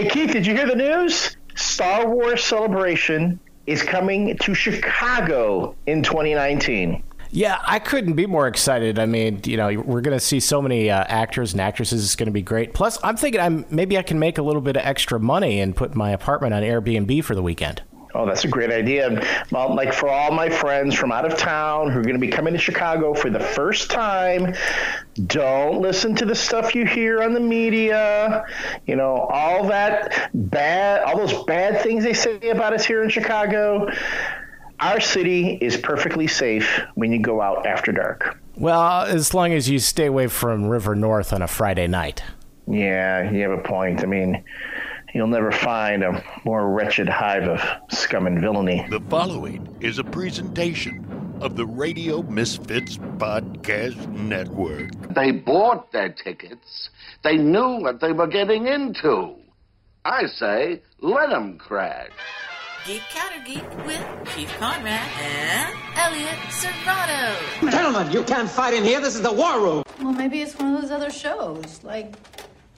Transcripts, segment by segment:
Hey, Keith, did you hear the news? Star Wars Celebration is coming to Chicago in 2019. Yeah, I couldn't be more excited. I mean, you know, we're going to see so many actors and actresses. It's going to be great. Plus, I'm thinking maybe I can make a little bit of extra money and put my apartment on Airbnb for the weekend. Oh, that's a great idea. Well, like for all my friends from out of town who are going to be coming to Chicago for the first time, don't listen to the stuff you hear on the media. You know, all those bad things they say about us here in Chicago. Our city is perfectly safe when you go out after dark. Well, as long as you stay away from River North on a Friday night. Yeah, you have a point. I mean, you'll never find a more wretched hive of scum and villainy. The following is a presentation of the Radio Misfits Podcast Network. They bought their tickets. They knew what they were getting into. I say, let them crash. Geek Counter Geek with Keith Conrad and Elliot Serrano. Gentlemen, you can't fight in here. This is the war room. Well, maybe it's one of those other shows, like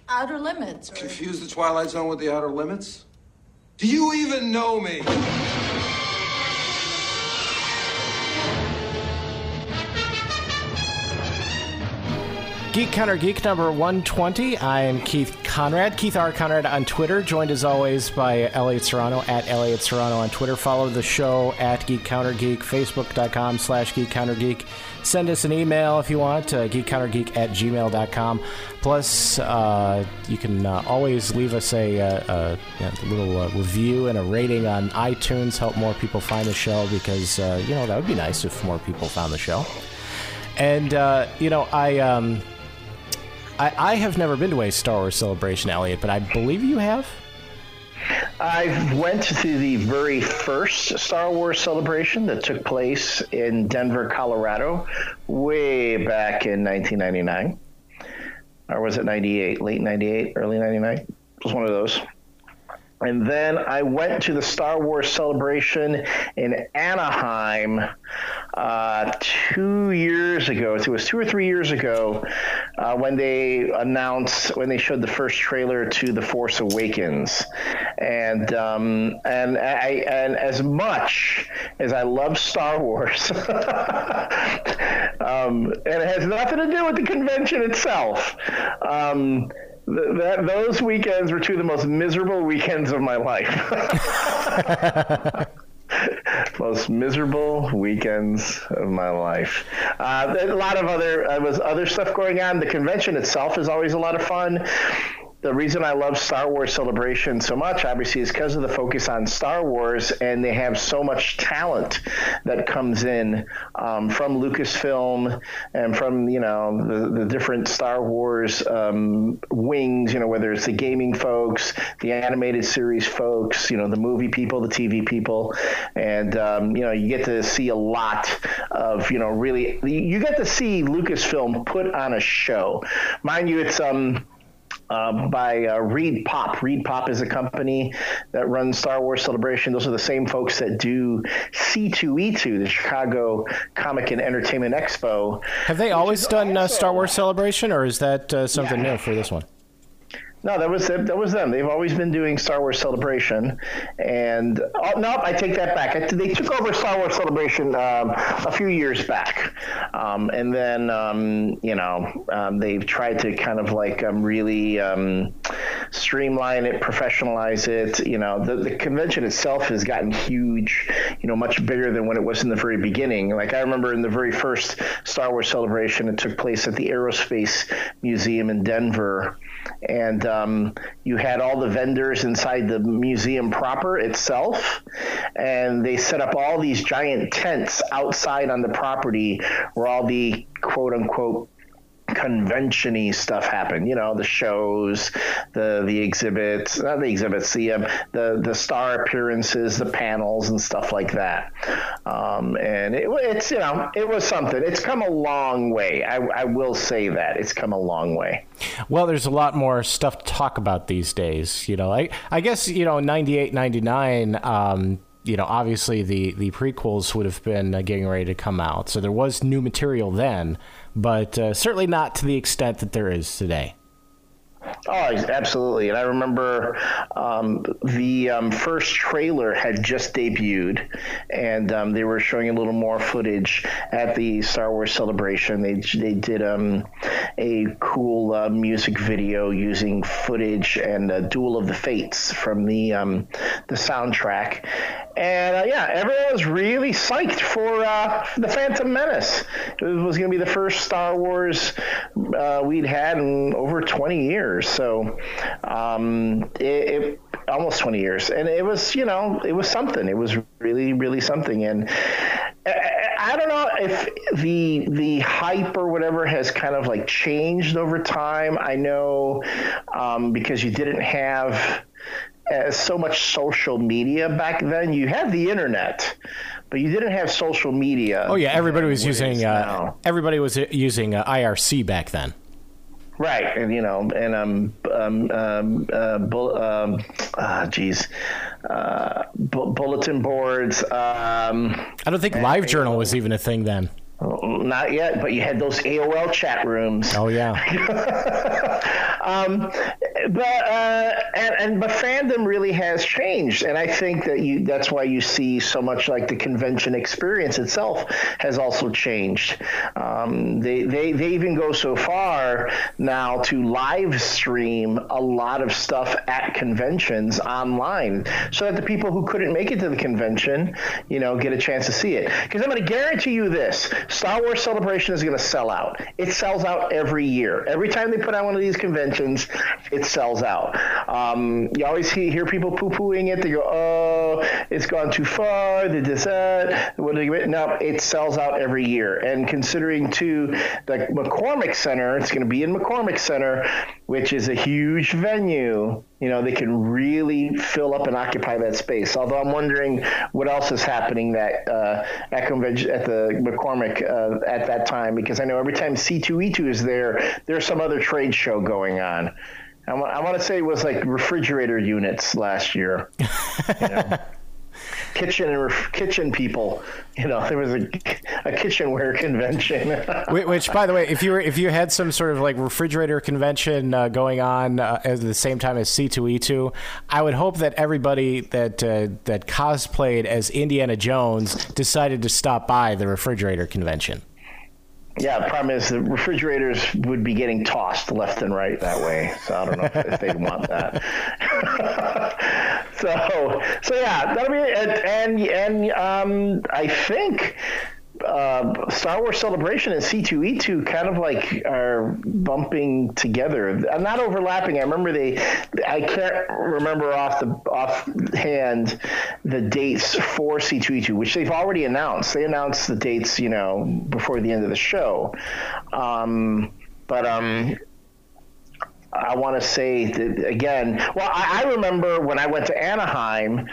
Outer Limits. Or... Confuse the Twilight Zone with the Outer Limits? Do you even know me? Geek Counter Geek number 120. I am Keith Conrad, Keith R. Conrad on Twitter, joined as always by Elliot Serrano, at Elliot Serrano on Twitter. Follow the show at Geek Counter Geek, facebook.com/Geek Counter Geek. Send us an email if you want, geekcountergeek@gmail.com. Plus, you can always leave us a little review and a rating on iTunes, help more people find the show because, you know, that would be nice if more people found the show. And, you know, I have never been to a Star Wars Celebration, Elliot, but I believe you have. I went to the very first Star Wars Celebration that took place in Denver, Colorado, way back in 1999. Or was it 98? Late 98, early 99? It was one of those. And then I went to the Star Wars Celebration in Anaheim 2 years ago. It was 2 or 3 years ago when they announced, when they showed the first trailer to The Force Awakens. And as much as I love Star Wars, and it has nothing to do with the convention itself, those weekends were two of the most miserable weekends of my life. Most miserable weekends of my life. A lot of other stuff going on. The convention itself is always a lot of fun. The reason I love Star Wars Celebration so much, obviously, is because of the focus on Star Wars, and they have so much talent that comes in from Lucasfilm and from, you know, the different Star Wars wings, you know, whether it's the gaming folks, the animated series folks, you know, the movie people, the TV people. And, you know, you get to see a lot of, you know, really, you get to see Lucasfilm put on a show. Mind you, it's... by Reed Pop. Reed Pop is a company that runs Star Wars Celebration. Those are the same folks that do C2E2, the Chicago Comic and Entertainment Expo. Have they always done Star Wars Celebration, or is that something new for this one? No, that was them. They've always been doing Star Wars Celebration, and I take that back. They took over Star Wars Celebration a few years back, and then you know they've tried to kind of like really streamline it, professionalize it. You know, the convention itself has gotten huge, you know, much bigger than when it was in the very beginning. Like I remember in the very first Star Wars Celebration, it took place at the Aerospace Museum in Denver. And you had all the vendors inside the museum proper itself, and they set up all these giant tents outside on the property where all the quote-unquote convention-y stuff happened. You know, the shows, the exhibits, not the exhibits, the star appearances, the panels, and stuff like that. And it's, you know, it was something. It's come a long way. I will say that it's come a long way. Well, there's a lot more stuff to talk about these days. You know, I guess, you know, 98, 99. You know, obviously the prequels would have been getting ready to come out. So there was new material then, but certainly not to the extent that there is today. Oh, absolutely. And I remember the first trailer had just debuted, and they were showing a little more footage at the Star Wars Celebration. They did a cool music video using footage and Duel of the Fates from the soundtrack. And yeah, everyone was really psyched for The Phantom Menace. It was going to be the first Star Wars we'd had in over 20 years. So it almost 20 years. And it was, it was something. It was really, really something. And I don't know if the hype or whatever has kind of like changed over time. I know because you didn't have so much social media back then. You had the internet, but you didn't have social media. Oh yeah, everybody was using IRC back then. Right, and bulletin boards. I don't think LiveJournal was even a thing then. Not yet, but you had those AOL chat rooms. Oh yeah. But fandom really has changed, and I think that that's why you see so much like the convention experience itself has also changed. They even go so far now to live stream a lot of stuff at conventions online, so that the people who couldn't make it to the convention, get a chance to see it. Because I'm going to guarantee you this. Star Wars Celebration is going to sell out. It sells out every year. Every time they put on one of these conventions, it sells out. You always hear people poo-pooing it. They go, oh, it's gone too far. They did that. No, it sells out every year. And considering, too, the McCormick Center, it's going to be in McCormick Center, which is a huge venue. They can really fill up and occupy that space. Although I'm wondering what else is happening at the McCormick at that time, because I know every time C2E2 is there, there's some other trade show going on. I want to say it was like refrigerator units last year. Kitchen people. There was a kitchenware convention. Which, by the way, if you had some sort of like refrigerator convention going on at the same time as C2E2, I would hope that everybody that cosplayed as Indiana Jones decided to stop by the refrigerator convention. Yeah, the problem is the refrigerators would be getting tossed left and right that way. So I don't know if they'd want that. So yeah, that'll be it. And I think Star Wars Celebration and C2E2 kind of like are bumping together. I'm not overlapping. I remember I can't remember offhand the dates for C2E2, which they've already announced. They announced the dates, before the end of the show. I want to say that again. Well, I remember when I went to Anaheim.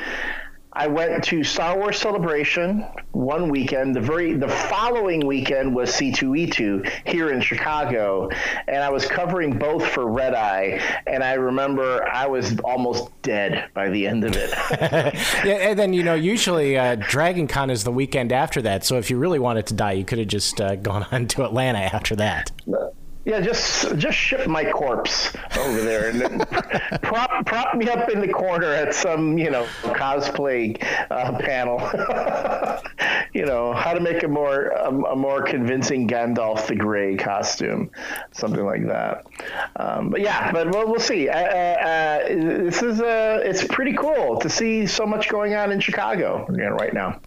I went to Star Wars Celebration one weekend. The following weekend was C2E2 here in Chicago, and I was covering both for Red Eye. And I remember I was almost dead by the end of it. Yeah, and then usually Dragon Con is the weekend after that. So if you really wanted to die, you could have just gone on to Atlanta after that. Yeah, just ship my corpse over there and prop me up in the corner at some, cosplay panel. How to make a more convincing Gandalf the Grey costume, something like that. But we'll see. This is it's pretty cool to see so much going on in Chicago right now.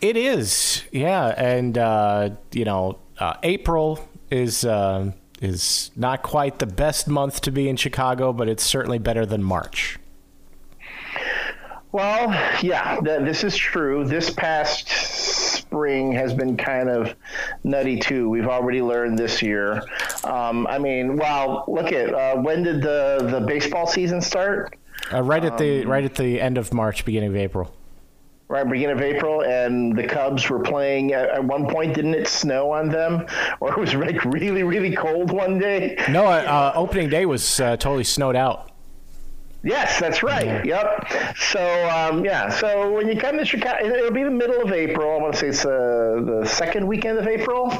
It is, yeah, and April is not quite the best month to be in Chicago, but it's certainly better than March. Well, yeah, this is true. This past spring has been kind of nutty, too. We've already learned this year. Look at when did the baseball season start? Right at the end of March, beginning of April. Right, beginning of April, and the Cubs were playing. At one point, didn't it snow on them? Or it was like really, really cold one day? No, opening day was totally snowed out. Yes, that's right. Yep. So when you come to Chicago, it'll be the middle of April. I want to say it's the second weekend of April.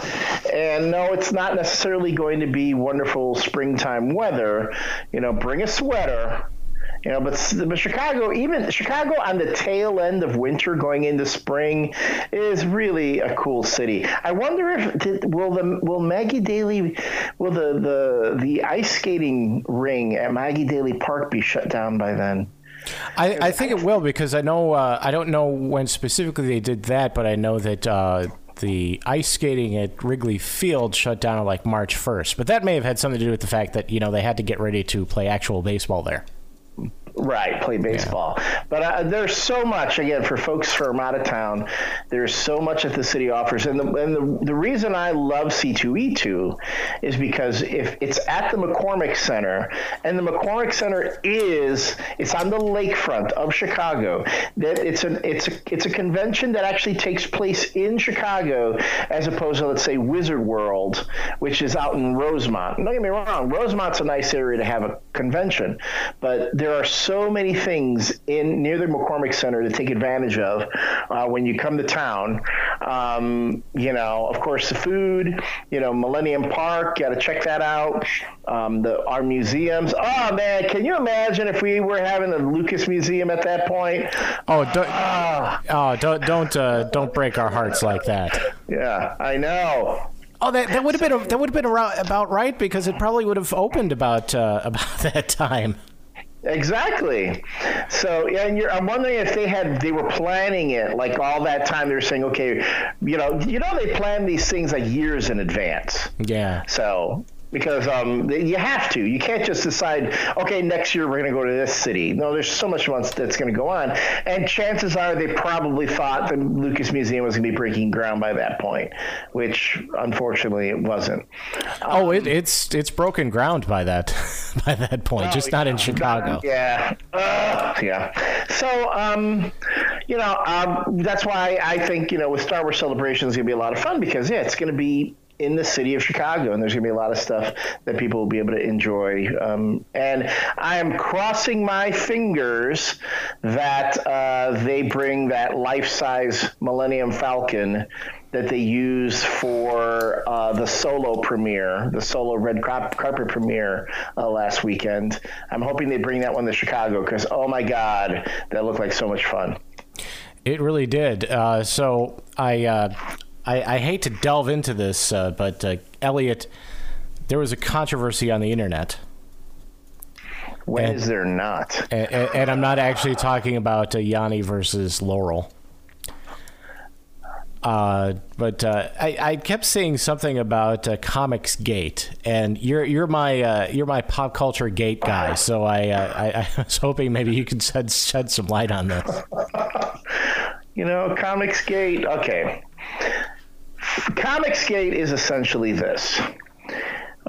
And no, it's not necessarily going to be wonderful springtime weather. You know, bring a sweater. You know, but Chicago, even Chicago on the tail end of winter going into spring, is really a cool city. I wonder if will Maggie Daly, will the ice skating ring at Maggie Daly Park be shut down by then? I think it will, because I know I don't know when specifically they did that, but I know that the ice skating at Wrigley Field shut down on like March 1st. But that may have had something to do with the fact that, you know, they had to get ready to play actual baseball there. Right, play baseball. Yeah. But there's so much, again, for folks from out of town, there's so much that the city offers. And the reason I love C2E2 is because if it's at the McCormick Center, and the McCormick Center it's on the lakefront of Chicago. That it's a convention that actually takes place in Chicago, as opposed to, let's say, Wizard World, which is out in Rosemont. And don't get me wrong, Rosemont's a nice area to have a convention, but there are so many things near the McCormick Center to take advantage of when you come to town. You know, of course, the food, you know, Millennium Park, got to check that out. Our museums. Oh, man, can you imagine if we were having a Lucas Museum at that point? Oh, don't break our hearts like that. Yeah, I know. Oh, that would have been around about right, because it probably would have opened about that time. Exactly. So, and I'm wondering if they were planning it like all that time. They were saying, okay, you know, they plan these things like years in advance. Yeah. So, because you have to. You can't just decide, okay, next year we're going to go to this city. No, there's so much that's going to go on. And chances are they probably thought the Lucas Museum was going to be breaking ground by that point, which unfortunately it wasn't. Oh, it's broken ground by that point, not in Chicago. Yeah. Yeah. So, that's why I think, you know, with Star Wars Celebration is going to be a lot of fun, because, yeah, it's going to be in the city of Chicago, and there's going to be a lot of stuff that people will be able to enjoy. And I am crossing my fingers that they bring that life-size Millennium Falcon that they used for the Solo premiere, the Solo red carpet premiere last weekend. I'm hoping they bring that one to Chicago, because, oh, my God, that looked like so much fun. It really did. So I hate to delve into this, but Elliot, there was a controversy on the internet. When is there not? And I'm not actually talking about Yanni versus Laurel. But I kept saying something about Comics Gate, and you're my pop culture gate guy. So I was hoping maybe you could shed some light on this. You know, Comics Gate. Okay. Comics Gate is essentially this: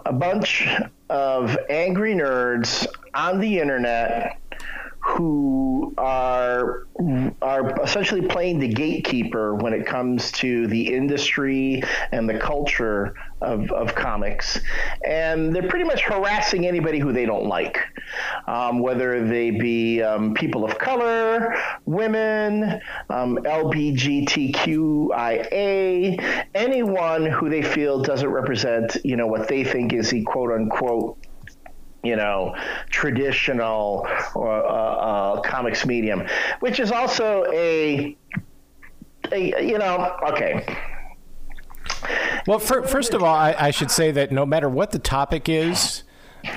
a bunch of angry nerds on the internet who are essentially playing the gatekeeper when it comes to the industry and the culture of comics, and they're pretty much harassing anybody who they don't like, whether they be people of color, women, LGBTQIA, anyone who they feel doesn't represent, you know, what they think is the quote unquote, you know, traditional comics medium, which is also a you know, okay. Well, first of all, I should say that no matter what the topic is,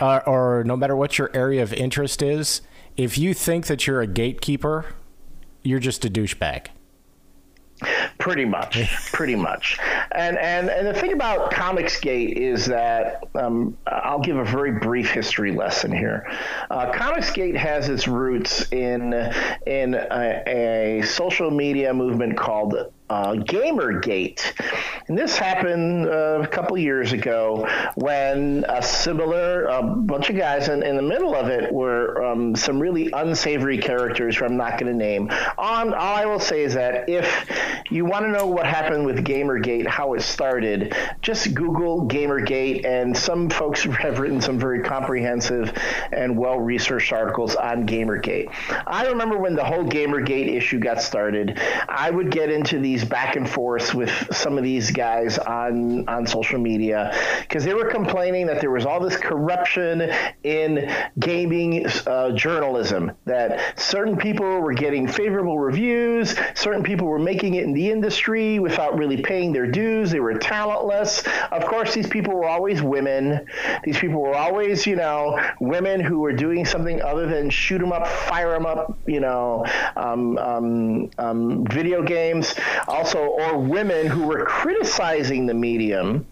or no matter what your area of interest is, if you think that you're a gatekeeper, you're just a douchebag. Pretty much. And the thing about Comicsgate is that I'll give a very brief history lesson here. Comicsgate has its roots in a social media movement called Gamergate. And this happened a couple years ago when a bunch of guys in the middle of it were some really unsavory characters who I'm not going to name. All I will say is that if you want to know what happened with Gamergate, how it started, just Google Gamergate, and some folks have written some very comprehensive and well-researched articles on Gamergate. I remember when the whole Gamergate issue got started, I would get into these back and forth with some of these guys on social media, because they were complaining that there was all this corruption in gaming journalism, that certain people were getting favorable reviews, certain people were making it in the industry without really paying their dues, they were talentless. Of course, these people were always women. These people were always, you know, women who were doing something other than shoot them up, fire them up, you know, video games. Also, or women who were criticizing the medium,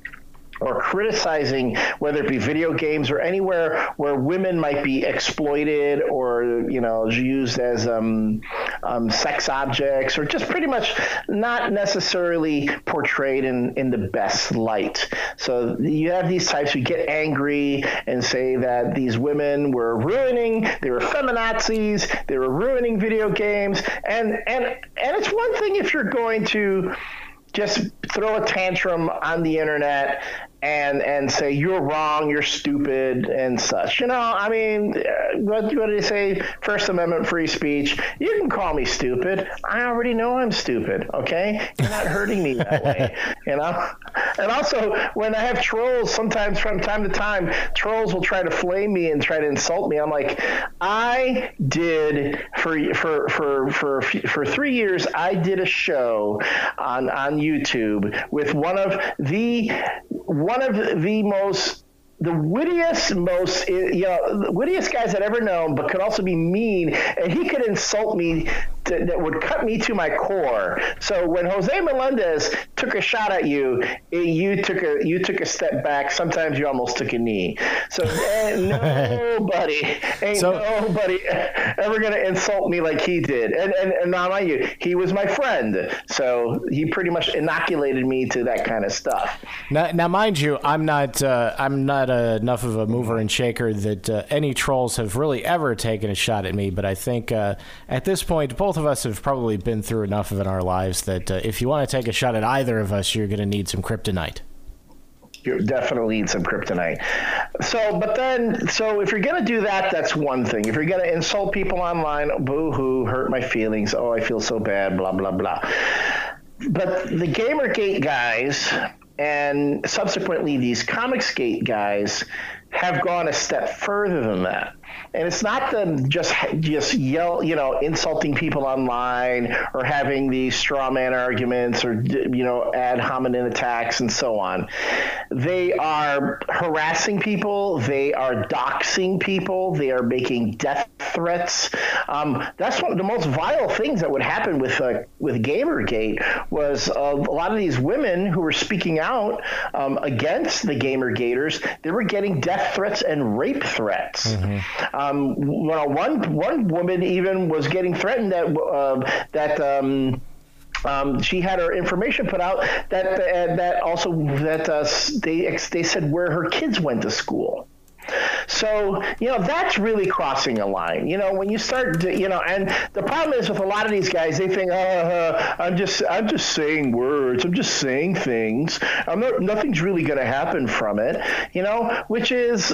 or criticizing whether it be video games or anywhere where women might be exploited or, you know, used as sex objects, or just pretty much not necessarily portrayed in the best light. So you have these types who get angry and say that these women were ruining, they were feminazis, they were ruining video games. And it's one thing if you're going to just throw a tantrum on the internet and say you're wrong, you're stupid, and such. You know, I mean, what do they say? First Amendment free speech. You can call me stupid. I already know I'm stupid. Okay, you're not hurting me that way. You know. And also, when I have trolls, sometimes from time to time, trolls will try to flame me and try to insult me. I'm like, I did for 3 years, I did a show on YouTube with one of the wittiest, most, you know, the wittiest guys I'd ever known, but could also be mean, and he could insult me that would cut me to my core. So when Jose Melendez took a shot at you, you took a step back. Sometimes you almost took a knee. So nobody ever gonna insult me like he did. And not mind you, he was my friend, so he pretty much inoculated me to that kind of stuff. Now mind you, I'm not enough of a mover and shaker that any trolls have really ever taken a shot at me. But I think at this point, both of us have probably been through enough of it in our lives that if you want to take a shot at either of us, you're going to need some kryptonite. You definitely need some kryptonite. So if you're going to do that, that's one thing. If you're going to insult people online, boo-hoo, hurt my feelings, oh, I feel so bad, blah, blah, blah. But the Gamergate guys and subsequently these Comics Gate guys have gone a step further than that. And it's not them just yell, you know, insulting people online or having these straw man arguments or, you know, ad hominem attacks and so on. They are harassing people. They are doxing people. They are making death threats. That's one of the most vile things that would happen with Gamergate was a lot of these women who were speaking out against the Gamergaters. They were getting death threats and rape threats. Mm-hmm. Well, one woman even was getting threatened that she had her information put out that they said where her kids went to school. So, you know, that's really crossing a line. You know, when you start to, you know, and the problem is with a lot of these guys, they think, I'm just saying words. I'm just saying things. Nothing's really going to happen from it, you know, which is,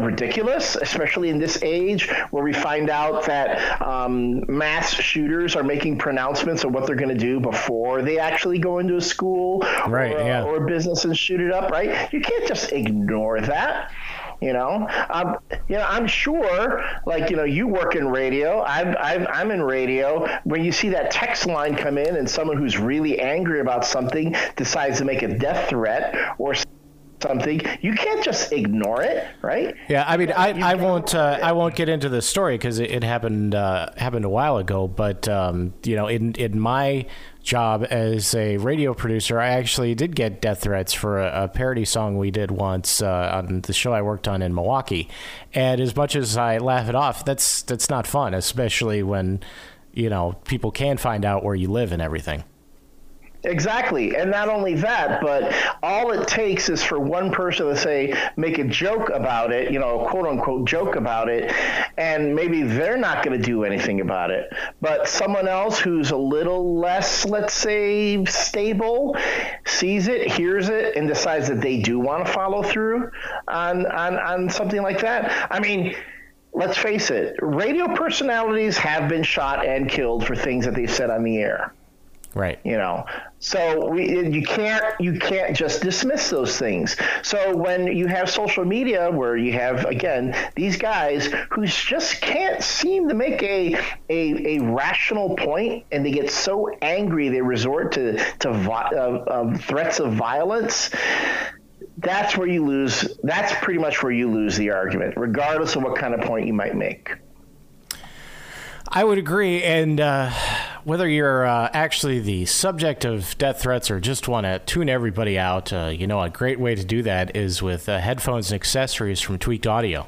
ridiculous, especially in this age where we find out that mass shooters are making pronouncements of what they're going to do before they actually go into a school or a business and shoot it up, right? You can't just ignore that. You know, I'm sure, like, you know, you work in radio. I'm in radio. When you see that text line come in and someone who's really angry about something decides to make a death threat or something, you can't just ignore it, right? Yeah, I mean, I won't get into this story because it happened a while ago. But you know, in my job as a radio producer, I actually did get death threats for a parody song we did once on the show I worked on in Milwaukee. And as much as I laugh it off, that's not fun, especially when, you know, people can find out where you live and everything. Exactly. And not only that, but all it takes is for one person to say, make a joke about it, you know, quote unquote joke about it. And maybe they're not going to do anything about it. But someone else who's a little less, let's say, stable, sees it, hears it, and decides that they do want to follow through on something like that. I mean, let's face it. Radio personalities have been shot and killed for things that they've said on the air. Right. You know, so you can't just dismiss those things. So when you have social media where you have, again, these guys who just can't seem to make a rational point, and they get so angry they resort to threats of violence. That's where you lose. That's pretty much where you lose the argument, regardless of what kind of point you might make. I would agree, and whether you're actually the subject of death threats or just want to tune everybody out, a great way to do that is with headphones and accessories from Tweaked Audio.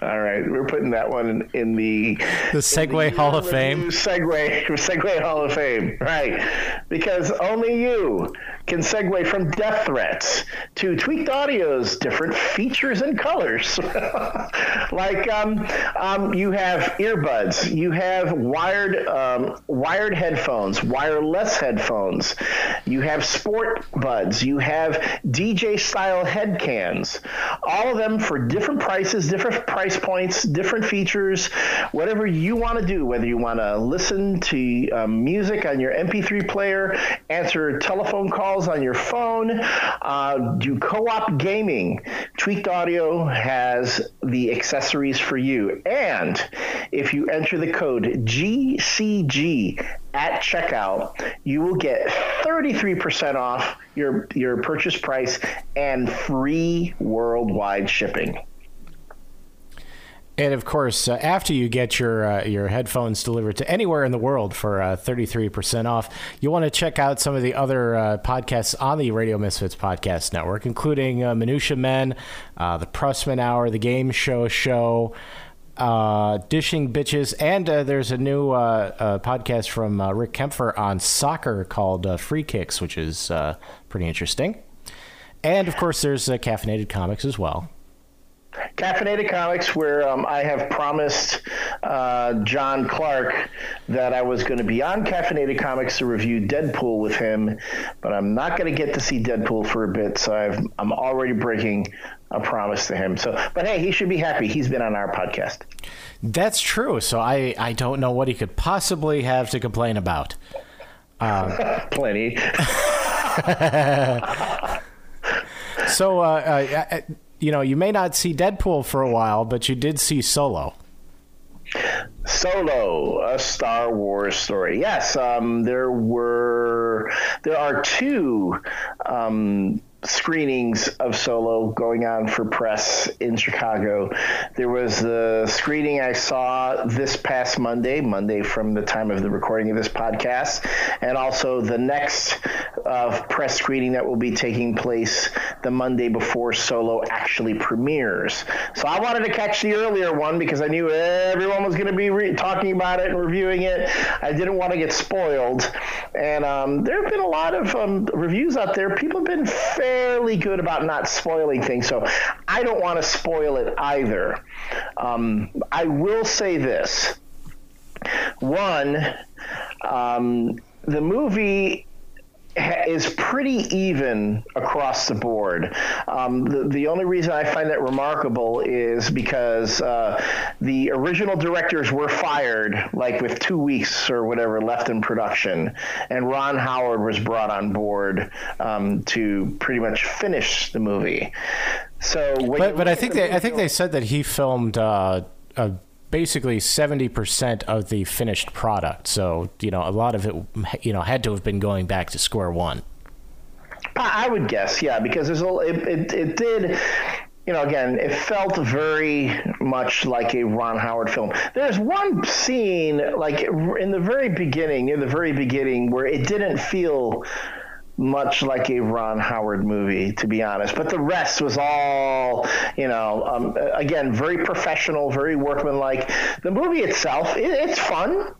All right, we're putting that one in the Segway Hall of Fame. Segway Hall of Fame, right? Because only you can segue from death threats to Tweaked Audio's different features and colors. Like you have earbuds, you have wired headphones, wireless headphones, you have sport buds, you have DJ style head cans, all of them for different prices, different price points, different features, whatever you want to do, whether you want to listen to music on your MP3 player, answer telephone calls on your phone, do co-op gaming. Tweaked Audio has the accessories for you. And if you enter the code GCG at checkout, you will get 33% off your purchase price and free worldwide shipping. And of course, after you get your headphones delivered to anywhere in the world for 33% off, you'll want to check out some of the other podcasts on the Radio Misfits Podcast Network, including Minutia Men, The Pressman Hour, The Game Show, Dishing Bitches, and there's a new podcast from Rick Kempfer on soccer called Free Kicks, which is pretty interesting. And of course, there's Caffeinated Comics as well. Caffeinated Comics, where I have promised John Clark that I was going to be on Caffeinated Comics to review Deadpool with him, but I'm not going to get to see Deadpool for a bit, so I'm already breaking a promise to him. So, but hey, he should be happy. He's been on our podcast. That's true. So I don't know what he could possibly have to complain about. Plenty. So, you may not see Deadpool for a while, but you did see Solo. Solo, a Star Wars story. Yes, there are two screenings of Solo going on for press in Chicago. There was the screening I saw this past Monday from the time of the recording of this podcast, and also the next press screening that will be taking place the Monday before Solo actually premieres. So I wanted to catch the earlier one because I knew everyone was going to be talking about it and reviewing it. I didn't want to get spoiled, and there have been a lot of reviews out there. People have been fairly good about not spoiling things, so I don't want to spoil it either. I will say this. One, the movie is pretty even across the board. The only reason I find that remarkable is because the original directors were fired, like with 2 weeks or whatever left in production, and Ron Howard was brought on board to pretty much finish the movie. So, but I think they said that he filmed basically 70% of the finished product. So, a lot of it, had to have been going back to square one. I would guess, yeah, because it did... Again, it felt very much like a Ron Howard film. There's one scene, like, in the very beginning, where it didn't feel much like a Ron Howard movie, to be honest. But the rest was all, again, very professional, very workmanlike. The movie itself, it's fun.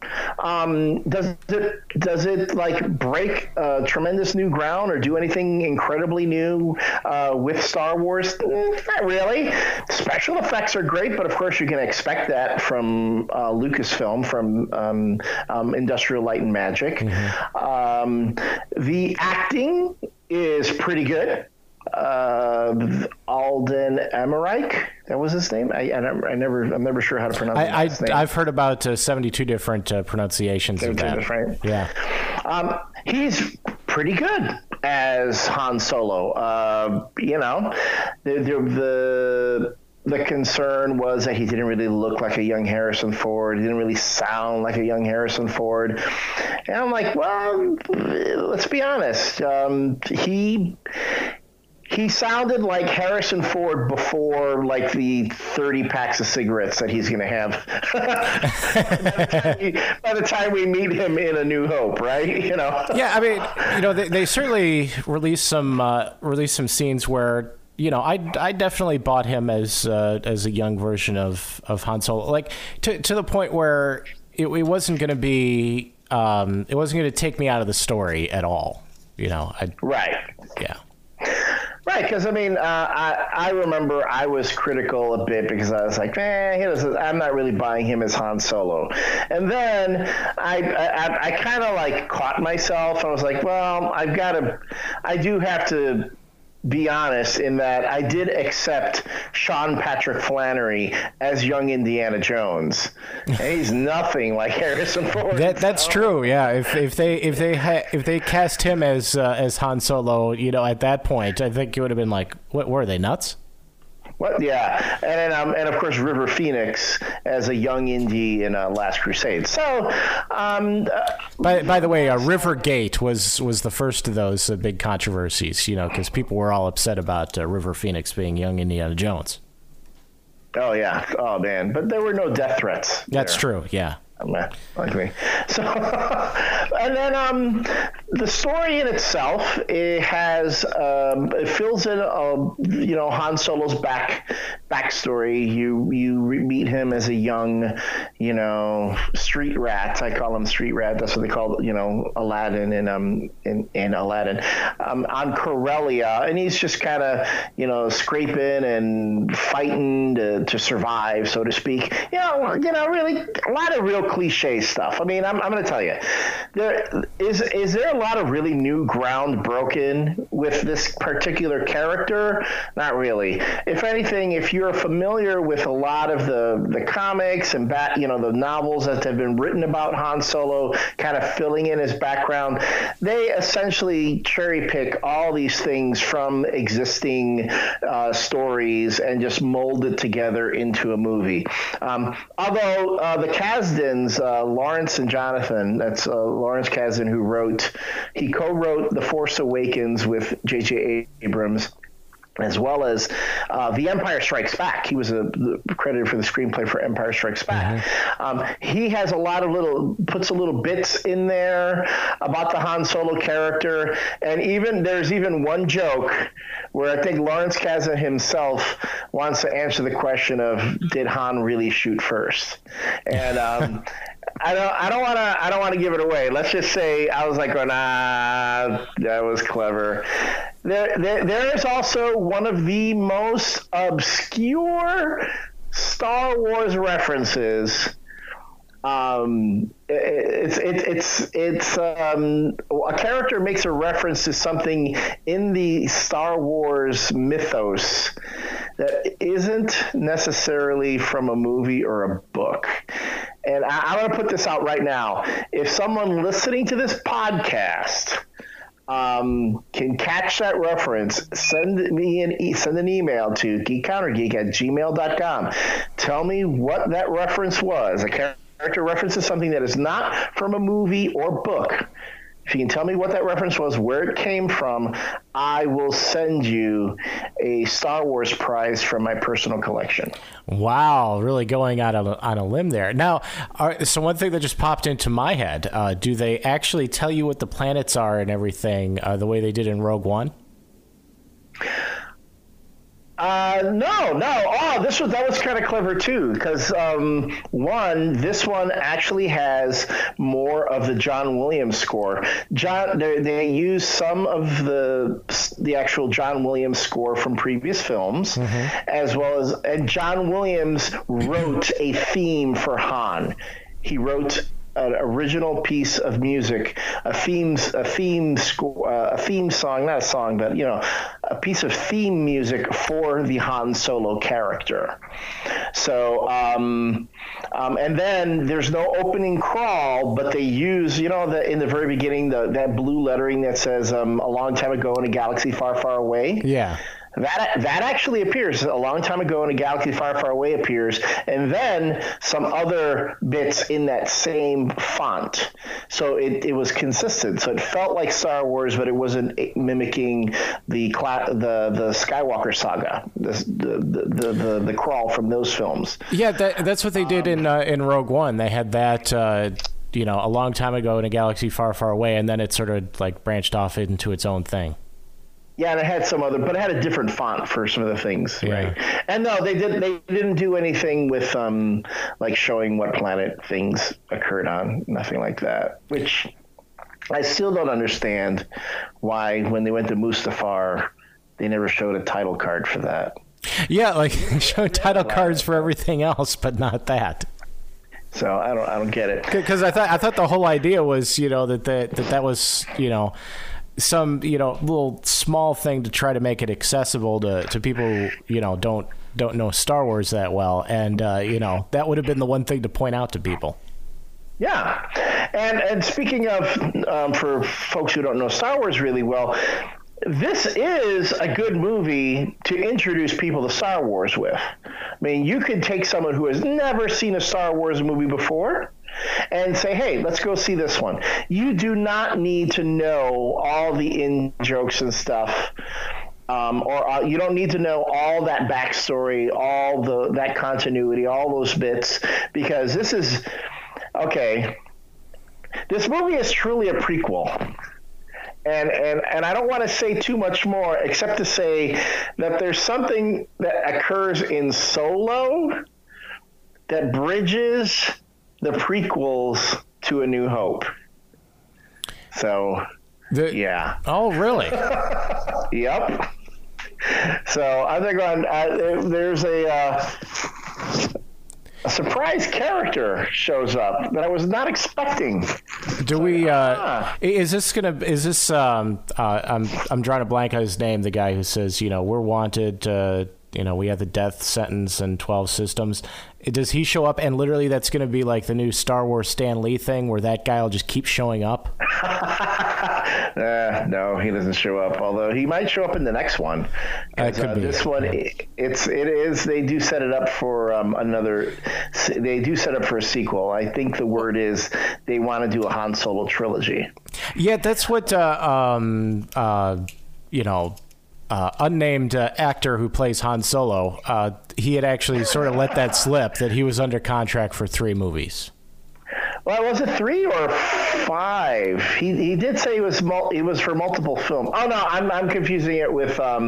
Does it like break tremendous new ground or do anything incredibly new with Star Wars? Not really. Special effects are great, but of course you can expect that from Lucasfilm, from Industrial Light and Magic. Mm-hmm. The acting is pretty good. Alden Ehrenreich. That was his name. I'm never sure how to pronounce his name. I've heard about 72 different pronunciations of that. Different. Yeah. He's pretty good as Han Solo. The concern was that he didn't really look like a young Harrison Ford. He didn't really sound like a young Harrison Ford. And I'm like, well, let's be honest. He sounded like Harrison Ford before, like, the 30 packs of cigarettes that he's going to have by the time we meet him in A New Hope, right? You know. Yeah, I mean, you know, they certainly released some scenes where, you know, I definitely bought him as a young version of Han Solo, like to the point where it wasn't going to be it wasn't going to take me out of the story at all. You know, right? Yeah. Right, because, I mean, I remember I was critical a bit because I was like, I'm not really buying him as Han Solo. And then I kind of, like, caught myself. I was like, well, I do have to be honest in that I did accept Sean Patrick Flannery as young Indiana Jones. And he's nothing like Harrison Ford. That's true. Yeah. If they cast him as Han Solo, you know, at that point, I think you would have been like, what were they, nuts? What? Yeah. And of course, River Phoenix as a young Indy in Last Crusade. So, by the way, Rivergate was the first of those big controversies, you know, because people were all upset about River Phoenix being young Indiana Jones. Oh, yeah. Oh, man. But there were no death threats. That's true. Yeah. Like me. So, and then the story in itself, it fills in, you know, Han Solo's backstory. You meet him as a young, you know, street rat. I call him street rat. That's what they call, you know, Aladdin in Aladdin on Corellia, and he's just kind of, you know, scraping and fighting to survive, so to speak. You know, really a lot of real cliche stuff. I mean, I'm going to tell you, is there a lot of really new ground broken with this particular character? Not really. If anything, if you're familiar with a lot of the comics and you know, the novels that have been written about Han Solo, kind of filling in his background, they essentially cherry pick all these things from existing stories and just mold it together into a movie. Although the Kasdans, Lawrence and Jonathan, that's Lawrence Kasdan, he co-wrote The Force Awakens with J.J. Abrams, as well as The Empire Strikes Back. He was credited for the screenplay for Empire Strikes Back. Mm-hmm. He has puts a little bits in there about the Han Solo character. And there's even one joke where I think Lawrence Kasdan himself wants to answer the question of, did Han really shoot first? And, I don't want to give it away. Let's just say I was like, oh, nah, that was clever. There is also one of the most obscure Star Wars references. A character makes a reference to something in the Star Wars mythos that isn't necessarily from a movie or a book. And I'm going to put this out right now. If someone listening to this podcast can catch that reference, send an email to geekcountergeek@gmail.com. Tell me what that reference was. A character references something that is not from a movie or book. If you can tell me what that reference was, where it came from, I will send you a Star Wars prize from my personal collection. Wow, really going out on a limb there. Now, so one thing that just popped into my head, do they actually tell you what the planets are and everything the way they did in Rogue One? No. Oh, that was kind of clever too, because this one actually has more of the John Williams score. They use some of the actual John Williams score from previous films, mm-hmm. as well as, and John Williams wrote a theme for Han. He wrote an original piece of music, a theme song, not a song, but, you know, a piece of theme music for the Han Solo character. So, and then there's no opening crawl, but they use, you know, in the very beginning, that blue lettering that says "a long time ago in a galaxy far, far away." Yeah. That actually appears. A long time ago in a galaxy far, far away appears, and then some other bits in that same font. So it was consistent. So it felt like Star Wars, but it wasn't mimicking the Skywalker saga, the crawl from those films. Yeah, that's what they did in Rogue One. They had that. You know, a long time ago in a galaxy far, far away, and then it sort of like branched off into its own thing. Yeah, and it had but it had a different font for some of the things, yeah. Right? And no, they didn't do anything with like showing what planet things occurred on, nothing like that. Which I still don't understand why, when they went to Mustafar, they never showed a title card for that. Yeah, like showed title cards for everything else, but not that. So I don't get it, because I thought the whole idea was, you know, that was, you know, some, you know, little small thing to try to make it accessible to people who, you know, don't know Star Wars that well. And, you know, that would have been the one thing to point out to people. Yeah. And speaking of, for folks who don't know Star Wars really well, this is a good movie to introduce people to Star Wars with. I mean, you could take someone who has never seen a Star Wars movie before and say, hey, let's go see this one. You do not need to know all the in-jokes and stuff, or you don't need to know all that backstory, all that continuity, all those bits, because this is, okay, this movie is truly a prequel. And I don't want to say too much more, except to say that there's something that occurs in Solo that bridges the prequels to A New Hope. So, yeah. Oh, really? Yep. So I think there's a surprise character shows up that I was not expecting. Do we? Is this gonna? Is this? I'm drawing a blank on his name. The guy who says, you know, we're wanted. You know, we have the death sentence and 12 systems. Does he show up? And literally, that's going to be like the new Star Wars Stan Lee thing, where that guy will just keep showing up. No, he doesn't show up. Although he might show up in the next one. This one, it is. They do set it up for another. They do set up for a sequel. I think the word is they want to do a Han Solo trilogy. Yeah, that's what. You know. Unnamed actor who plays Han Solo, he had actually sort of let that slip, that he was under contract for 3 movies. Well, was it 3 or 5? He did say it was for multiple films. Oh no, I'm confusing it with Chad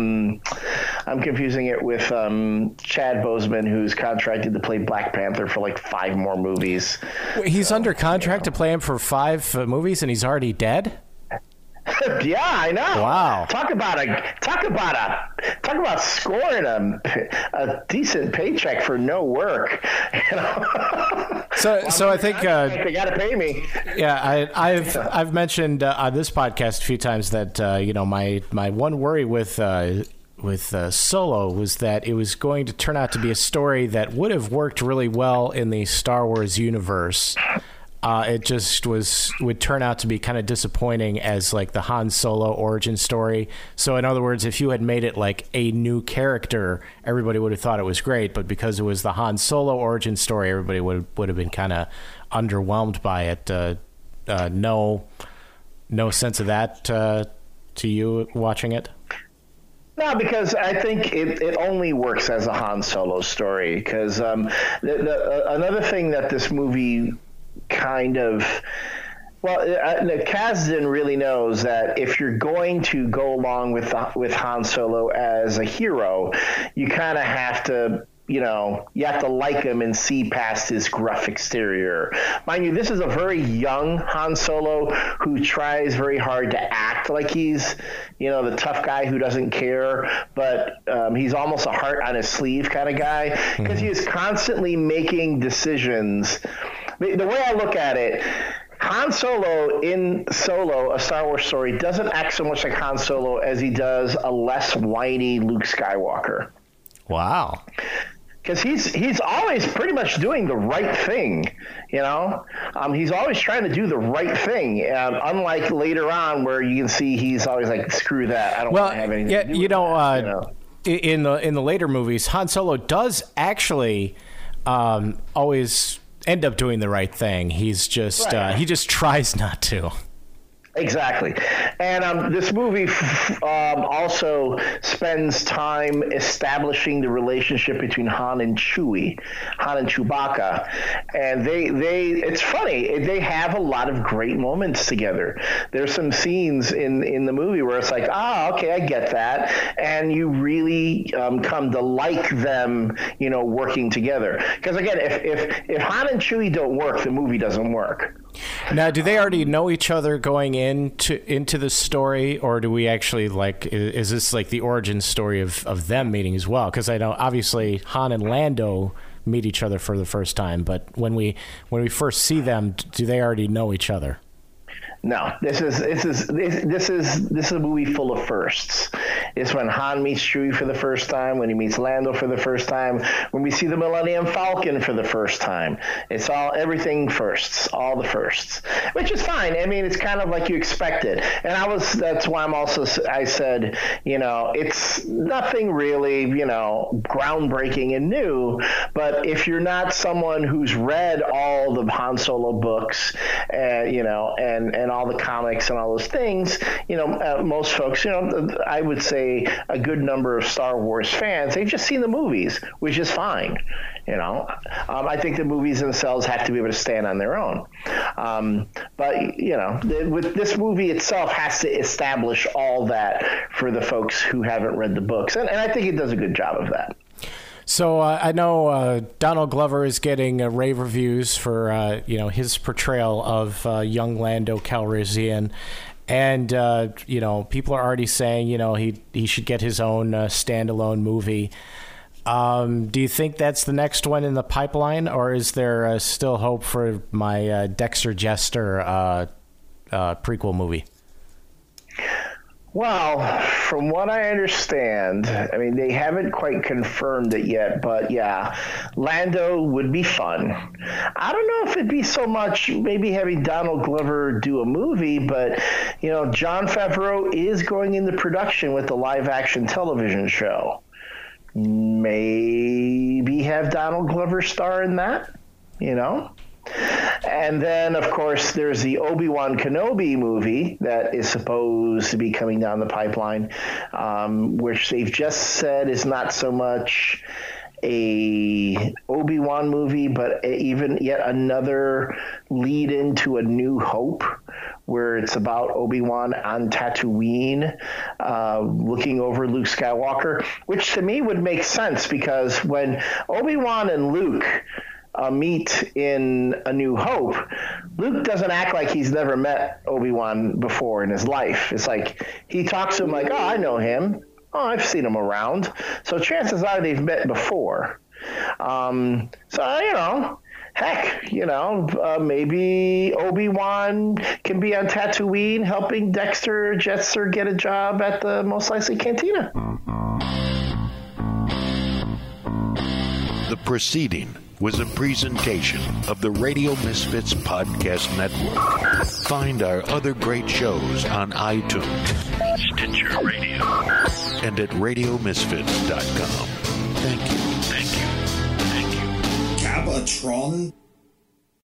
Boseman, who's contracted to play Black Panther for like 5 more movies. He's under contract to play him for 5 movies, and he's already dead? Yeah, I know. Wow. Talk about scoring a decent paycheck for no work. You know? So I think they gotta pay me. Yeah, I've mentioned on this podcast a few times that you know, my one worry with Solo was that it was going to turn out to be a story that would have worked really well in the Star Wars universe. It just would turn out to be kind of disappointing as like the Han Solo origin story. So in other words, if you had made it like a new character, everybody would have thought it was great. But because it was the Han Solo origin story, everybody would have been kind of underwhelmed by it. No sense of that to you watching it? No, because I think it only works as a Han Solo story. Because another thing that this movie kind of, well, Kasdan really knows that if you're going to go along with Han Solo as a hero, you kind of have to, you know, you have to like him and see past his gruff exterior. Mind you, this is a very young Han Solo who tries very hard to act like he's, you know, the tough guy who doesn't care, but he's almost a heart on his sleeve kind of guy, because he is constantly making decisions the way I look at it, Han Solo in Solo, A Star Wars Story, doesn't act so much like Han Solo as he does a less whiny Luke Skywalker. Wow. Because he's always pretty much doing the right thing, you know? He's always trying to do the right thing, unlike later on where you can see he's always like, screw that, I don't want to have anything to do with that, you know? In the later movies, Han Solo does actually always end up doing the right thing. He's just he just tries not to. Exactly. And this movie also spends time establishing the relationship between Han and Chewie, Han and Chewbacca. And they it's funny, they have a lot of great moments together. There's some scenes in the movie where it's like, okay, I get that. And you really come to like them, you know, working together. Because, again, if Han and Chewie don't work, the movie doesn't work. Now, do they already know each other going into the story, or do we actually is this like the origin story of them meeting as well? Because I know obviously Han and Lando meet each other for the first time, but when we first see them, do they already know each other? No, this is a movie full of firsts. It's when Han meets Chewie for the first time, when he meets Lando for the first time, when we see the Millennium Falcon for the first time. It's everything firsts, all the firsts, which is fine. I mean, it's kind of like you expect it. And that's why I said, you know, it's nothing really, you know, groundbreaking and new. But if you're not someone who's read all the Han Solo books, you know, and all the comics and all those things, you know, most folks, you know, I would say a good number of Star Wars fans, they've just seen the movies, which is fine. You know, I think the movies themselves have to be able to stand on their own. But, you know, with this movie itself has to establish all that for the folks who haven't read the books. And I think it does a good job of that. So I know Donald Glover is getting rave reviews for you know, his portrayal of young Lando Calrissian, and you know, people are already saying, you know, he should get his own standalone movie. Do you think that's the next one in the pipeline, or is there still hope for my Dexter Jester prequel movie? Well, from what I understand, I mean, they haven't quite confirmed it yet, but yeah, Lando would be fun. I don't know if it'd be so much maybe having Donald Glover do a movie, but, you know, Jon Favreau is going into production with the live-action television show. Maybe have Donald Glover star in that, you know? And then, of course, there's the Obi-Wan Kenobi movie that is supposed to be coming down the pipeline, which they've just said is not so much a Obi-Wan movie, but even yet another lead into A New Hope, where it's about Obi-Wan on Tatooine looking over Luke Skywalker, which to me would make sense, because when Obi-Wan and Luke meet in A New Hope, Luke doesn't act like he's never met Obi-Wan before in his life. It's like he talks to him like, I know him. I've seen him around. So chances are they've met before. So, you know, heck, you know, maybe Obi-Wan can be on Tatooine helping Dexter Jester get a job at the Mos Eisley Cantina. The proceeding was a presentation of the Radio Misfits Podcast Network. Find our other great shows on iTunes, Stitcher Radio, and at RadioMisfits.com. Thank you. Thank you. Thank you. Gabatron?